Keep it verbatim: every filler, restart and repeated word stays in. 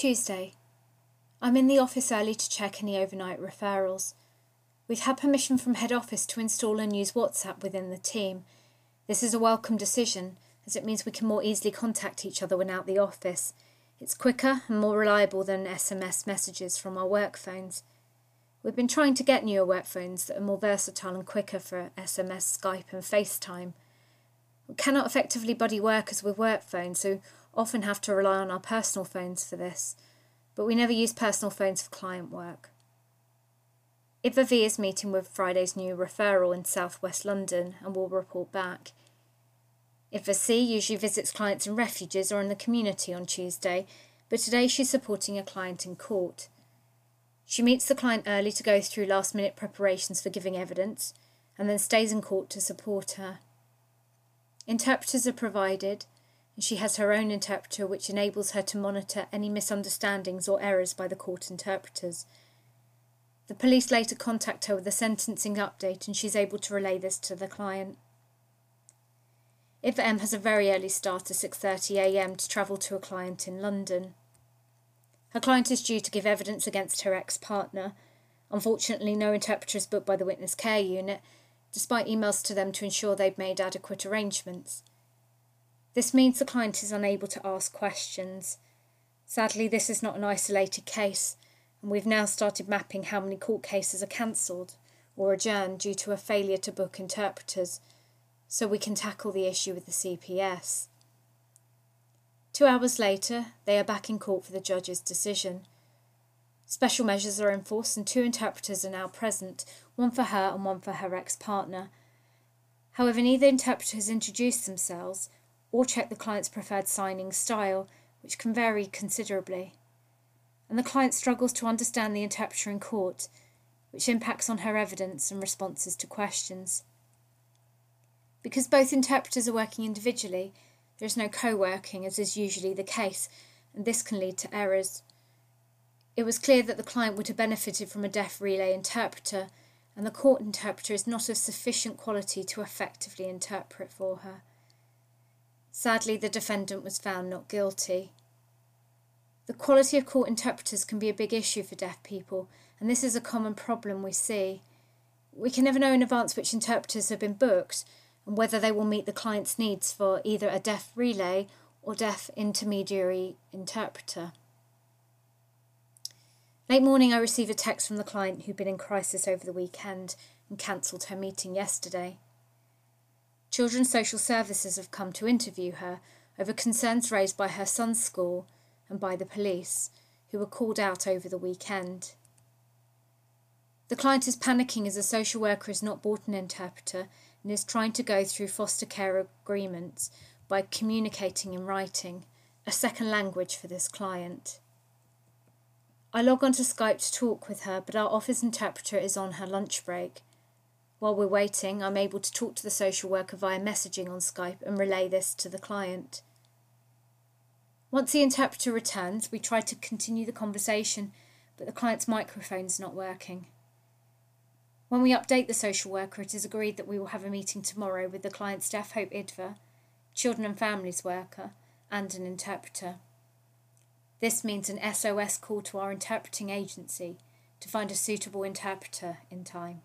Tuesday. I'm in the office early to check any overnight referrals. We've had permission from head office to install and use WhatsApp within the team. This is a welcome decision, as it means we can more easily contact each other when out the office. It's quicker and more reliable than S M S messages from our work phones. We've been trying to get newer work phones that are more versatile and quicker for S M S, Skype and FaceTime. We cannot effectively buddy workers with work phones, so often have to rely on our personal phones for this, but we never use personal phones for client work. I V A V is meeting with Friday's new referral in South West London and will report back. I V A C usually visits clients in refuges or in the community on Tuesday, but today she's supporting a client in court. She meets the client early to go through last-minute preparations for giving evidence, and then stays in court to support her. Interpreters are provided, and she has her own interpreter which enables her to monitor any misunderstandings or errors by the court interpreters. The police later contact her with a sentencing update, and she's able to relay this to the client. I V A M has a very early start at six thirty a m to travel to a client in London. Her client is due to give evidence against her ex-partner. Unfortunately, no interpreter is booked by the witness care unit, despite emails to them to ensure they've made adequate arrangements. This means the client is unable to ask questions. Sadly, this is not an isolated case, and we've now started mapping how many court cases are cancelled or adjourned due to a failure to book interpreters, so we can tackle the issue with the C P S. Two hours later, they are back in court for the judge's decision. Special measures are enforced and two interpreters are now present, one for her and one for her ex-partner. However, neither interpreter has introduced themselves or checked the client's preferred signing style, which can vary considerably. And the client struggles to understand the interpreter in court, which impacts on her evidence and responses to questions. Because both interpreters are working individually, there is no co-working, as is usually the case, and this can lead to errors. It was clear that the client would have benefited from a deaf relay interpreter, and the court interpreter is not of sufficient quality to effectively interpret for her. Sadly, the defendant was found not guilty. The quality of court interpreters can be a big issue for deaf people, and this is a common problem we see. We can never know in advance which interpreters have been booked, and whether they will meet the client's needs for either a deaf relay or deaf intermediary interpreter. Late morning I receive a text from the client who'd been in crisis over the weekend and cancelled her meeting yesterday. Children's Social Services have come to interview her over concerns raised by her son's school and by the police, who were called out over the weekend. The client is panicking as a social worker has not bought an interpreter and is trying to go through foster care agreements by communicating in writing, a second language for this client. I log on to Skype to talk with her, but our office interpreter is on her lunch break. While we're waiting, I'm able to talk to the social worker via messaging on Skype and relay this to the client. Once the interpreter returns, we try to continue the conversation, but the client's microphone's not working. When we update the social worker, it is agreed that we will have a meeting tomorrow with the client's Deaf Hope I D V A, children and families worker, and an interpreter. This means an S O S call to our interpreting agency to find a suitable interpreter in time.